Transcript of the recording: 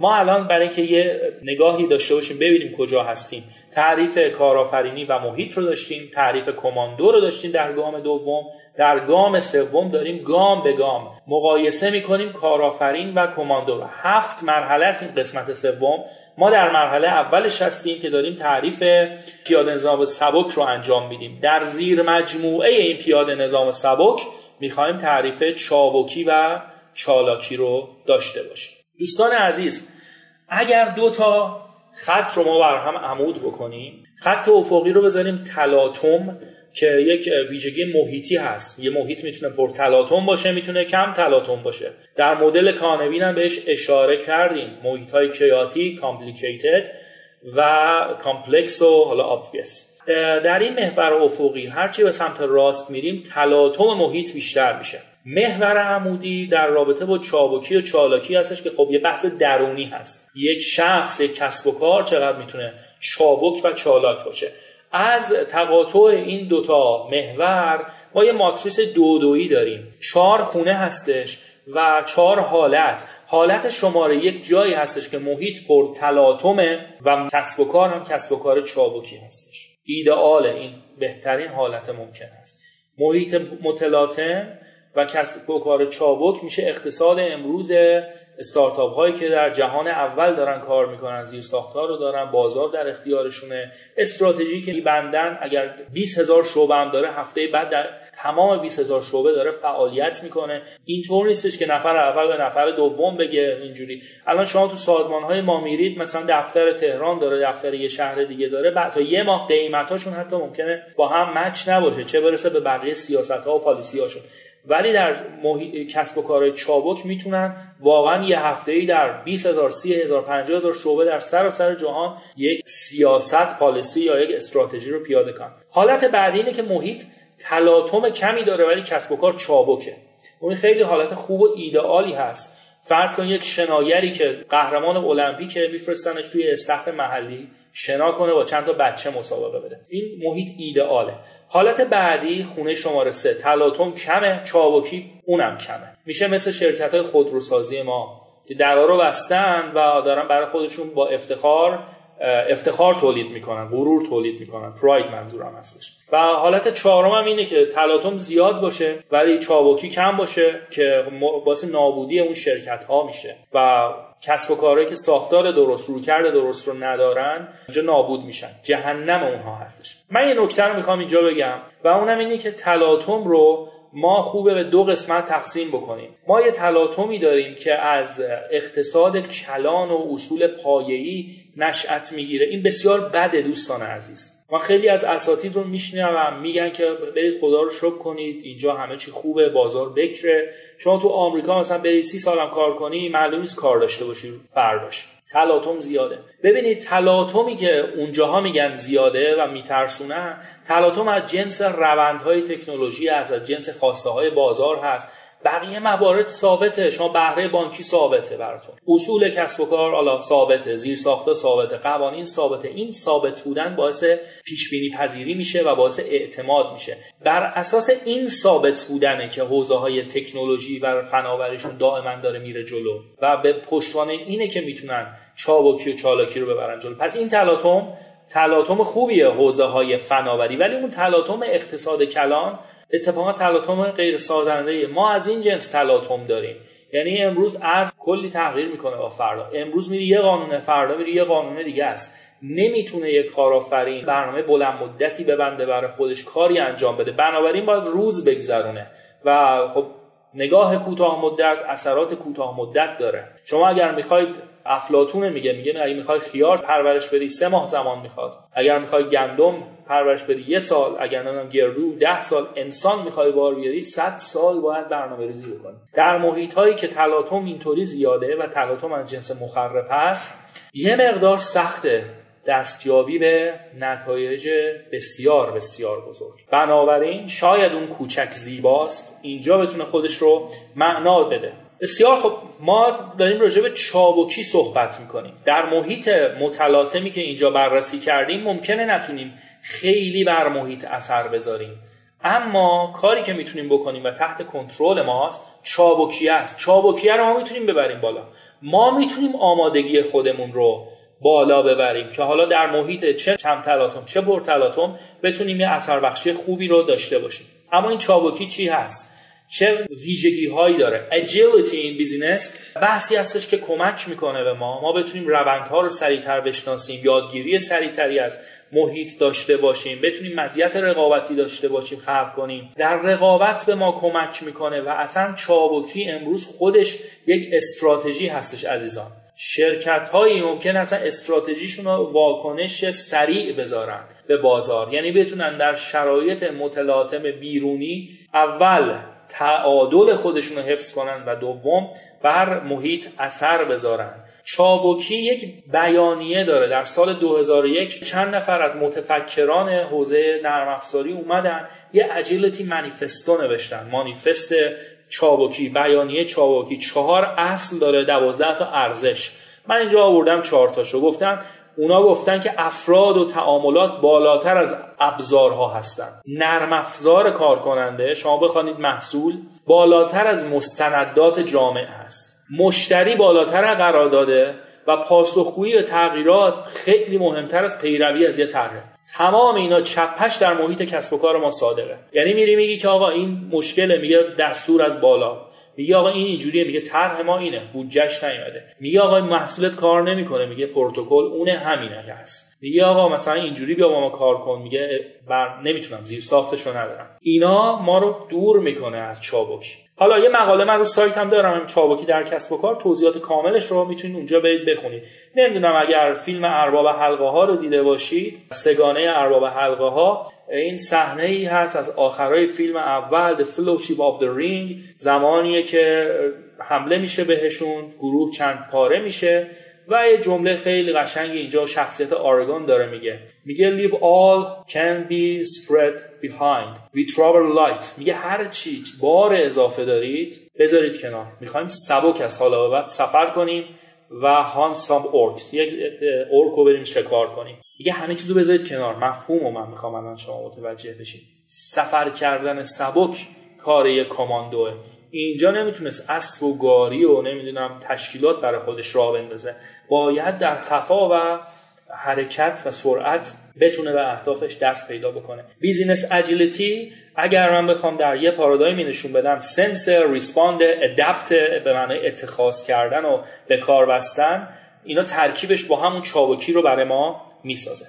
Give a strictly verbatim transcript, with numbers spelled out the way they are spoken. ما الان برای که یه نگاهی داشته باشیم ببینیم کجا هستیم، تعریف کارآفرینی و محیط رو داشتیم، تعریف کماندو رو داشتیم در گام دوم، در گام سوم داریم گام به گام مقایسه می‌کنیم کارآفرین و کماندو رو. هفت مرحله است این قسمت سوم. ما در مرحله اولش هستیم که داریم تعریف پیاده نظام سبک رو انجام میدیم. در زیر مجموعه این پیاده نظام سبک می‌خوایم تعریف چابکی و چالاکی رو داشته باشیم. دوستان عزیز، اگر دو تا خط رو ما بر هم عمود بکنیم، خط افقی رو بزنیم تلاطم که یک ویژگی محیطی هست. یه محیط میتونه پر تلاطم باشه، میتونه کم تلاطم باشه. در مدل کانوین هم بهش اشاره کردیم، محیط‌های کیاتیک، کامپلیکیتد و کامپلکس و حالا ابویس. در این محور افقی هرچی به سمت راست میریم تلاطم محیط بیشتر میشه. محور عمودی در رابطه با چابکی و چالاکی هستش که خب یه بحث درونی هست. یک شخص، یک کسب و کار چقدر میتونه چابک و چالاک باشه. از تقاطع این دوتا محور ما یه ماتریس دو دویی داریم. چهار خونه هستش و چهار حالت. حالت شماره یک جایی هستش که محیط پر تلاطمه و کسب و کار هم کسب و کار چابکی هستش. ایدئال این بهترین حالت ممکن است. محیط متلاطم و کسب و کار چابک میشه اقتصاد امروز استارتاپ هایی که در جهان اول دارن کار میکنن، زیر ساختار رو دارن، بازار در اختیارشونه، استراتژی که میبندن اگر بیست هزار شعبه هم داره هفته بعد در تمام بیست هزار شعبه داره فعالیت میکنه. اینطور نیستش که نفر اول به نفر دوم بگه اینجوری. الان شما تو سازمان های ما میرید، مثلا دفتر تهران داره، دفتر یه شهر دیگه داره، بعد تا یه ماه قیمتاشون حتی ممکنه با هم مچ نباشه، چه برسه به بقیه سیاست ها و پالیسی هاشون. ولی در محی... کسب و کارهای چابک میتونن واقعا یه هفته‌ای در بیست هزار، سی هزار، پنجاه هزار شعبه در سراسر جهان یک سیاست، پالیسی یا یک استراتژی رو پیاده کنن. حالت بعدی اینه که محیط تلاطم کمی داره ولی کسب و کار چابکه. اون خیلی حالت خوب و ایدئالی هست. فرض کن یک شنایری که قهرمان المپیکه میفرستنش توی استخر محلی شنا کنه با چند تا بچه مسابقه بده. این محیط ایدئاله. حالت بعدی خونه شماره سه، تلاطم کمه، چابکی اونم کمه. میشه مثل شرکت‌های خودروسازی ما که درا رو بستن و دارن برای خودشون با افتخار افتخار تولید میکنن، غرور تولید میکنن، پراید منظورم هستش. و حالت چهارم هم اینه که تلاطم زیاد باشه ولی چابکی کم باشه که واسه نابودی اون شرکت‌ها میشه و کسب و کارهایی که ساختار درست، رویکرد درست رو ندارن اینجا نابود میشن. جهنم اونها هستش. من یه نکته رو میخوام اینجا بگم و اونم اینه که تلاطم رو ما خوبه به دو قسمت تقسیم بکنیم. ما یه تلاطمی داریم که از اقتصاد کلان و اصول پایه‌ای نشأت میگیره. این بسیار بده دوستان عزیز. ما خیلی از اساتید رو میشنوم میگن که برید خدا رو شکر کنید، اینجا همه چی خوبه، بازار بکره. شما تو آمریکا مثلا برید سی سال هم کار کنی معلوم نیست کار داشته باشی فرداش. تلاطم زیاده. ببینید تلاطمی که اونجاها میگن زیاده و میترسونه، تلاطم از جنس روندهای تکنولوژی، از جنس خواسته های بازار هست. بقیه موارد ثابته، شما بهره بانکی ثابته براتون، اصول کسب و کار الا ثابته، زیرساختا ثابته، قوانین ثابته. این ثابت بودن باعث پیش بینی پذیری میشه و باعث اعتماد میشه. بر اساس این ثابت بودنه که حوزه‌های تکنولوژی و فناوریشون دائما داره میره جلو و به پشتوانه اینه که میتونن چابکی و چالاکی رو ببرن جلو. پس این تلاطم تلاطم خوبیه حوزه‌های فناوری، ولی اون تلاطم اقتصاد کلان اتفاقا تلاطم غیر سازنده‌ای. ما از این جنس تلاطم داریم، یعنی امروز ارز کلی تغییر میکنه با فردا. امروز میری یه قانون، فردا میری یه قانون دیگه است. نمیتونه یک کارآفرین برنامه بلند مدتی ببنده برای خودش، کاری انجام بده. بنابراین باید روز بگذرونه و خب نگاه کوتاه مدت اثرات کوتاه مدت داره. شما اگر میخواید، افلاطون میگه میگه اگه میخوای خیار پرورش بدی سه ماه زمان میخواد، اگر میخوای گندم پرورش بدی یه سال، اگر نمیدونم گردو ده سال، انسان میخوای بار بیاری صد سال باید برنامه‌ریزی بکنی. در محیط هایی که تلاطم اینطوری زیاده و تلاطم از جنس مخرب است، یه مقدار سخته دستیابی به نتایج بسیار بسیار بزرگ. بنابراین شاید اون کوچک زیباست، اینجا بتونه خودش رو معنا بده. بسیار خب، ما داریم راجع به چابکی صحبت میکنیم. در محیط متلاطمی که اینجا بررسی کردیم ممکنه نتونیم خیلی بر محیط اثر بذاریم، اما کاری که میتونیم بکنیم و تحت کنترل ماست چابکی است. چابکیه رو ما میتونیم ببریم بالا. ما میتونیم آمادگی خودمون رو بالا ببریم که حالا در محیط چه کم تلاطم چه پر تلاطم بتونیم یه اثر بخشی خوبی رو داشته باشیم. اما این چابکی چی هست؟ چه ویژگی هایی داره؟ Agility این بیزینس بحثی هستش که کمک میکنه به ما ما بتونیم روندها رو سریعتر بشناسیم، یادگیری سریعتری از محیط داشته باشیم، بتونیم مزیت رقابتی داشته باشیم، خلق کنیم، در رقابت به ما کمک میکنه. و اصلا چابکی امروز خودش یک استراتژی هستش عزیزان. شرکت هایی ممکن اصلا استراتژیشون رو واکنش سریع بذارن به بازار، یعنی بتونن در شرایط متلاطم بیرونی اول تعادل خودشون رو حفظ کنن و دوم بر محیط اثر بذارن. چابکی یک بیانیه داره. در سال دو هزار و یک چند نفر از متفکران حوزه نرم افزاری اومدن یه اجیلیتی مانیفستو نوشتن، مانیفست چابکی، بیانیه چابکی. چهار اصل داره، دوازده تا ارزش. من اینجا آوردم چهار تاشو. گفتن اونا گفتن که افراد و تعاملات بالاتر از ابزارها هستند. نرم افزار کارکننده، شما بخوانید محصول، بالاتر از مستندات جامعه است. مشتری بالاتر از قرارداده و پاسخگویی به تغییرات خیلی مهمتر از پیروی از یه طرحه. تمام اینا چپش در محیط کسب و کار ما صادره. یعنی میری میگی که آقا این مشکله، میگه دستور از بالا، میگه آقا این اینجوریه، میگه طرح ما اینه، بودجش نیومده، میگه آقا این محصولت کار نمیکنه، میگه پروتکل اونه، همینه هست، میگه آقا مثلا اینجوری بیا با ما کار کن، میگه بر نمیتونم، زیر ساختشو ندارم. اینا ما رو دور میکنه از چابکی. حالا یه مقاله من رو سایتم دارم، چابکی در کسب و کار، توضیحات کاملش رو میتونید اونجا برید بخونید. نمیدونم اگر فیلم ارباب حلقه ها رو دیده باشید، سگانه ارباب حلقه ها، این صحنه ای هست از آخرای فیلم اول، The Fellowship of the Ring، زمانیه که حمله میشه بهشون، گروه چند پاره میشه و یه جمله خیلی قشنگی اینجا شخصیت آرگون داره میگه، میگه leave all can be spread behind we travel light. میگه هر چی بار اضافه دارید بذارید کنار، میخوایم سبک از حالا به بعد سفر کنیم و hunt some orcs، یک اورک رو بریم شکار کنیم. میگه همه چیزو بذارید کنار. مفهومو من میخوام الان شما متوجه بشید. سفر کردن سبک کار یه کماندوئه. اینجا نمیتونست اسب و گاری و نمیدونم تشکیلات برای خودش راه بندازه، باید در خفا و حرکت و سرعت بتونه به اهدافش دست پیدا بکنه. بیزینس اجیلیتی اگر من بخوام در یه پارادایمی نشون بدم، سنس، ریسپاند، ادپت، به معنای اتخاذ کردن و به کار بستن، اینا ترکیبش با همون چابکی رو برای ما میسازه.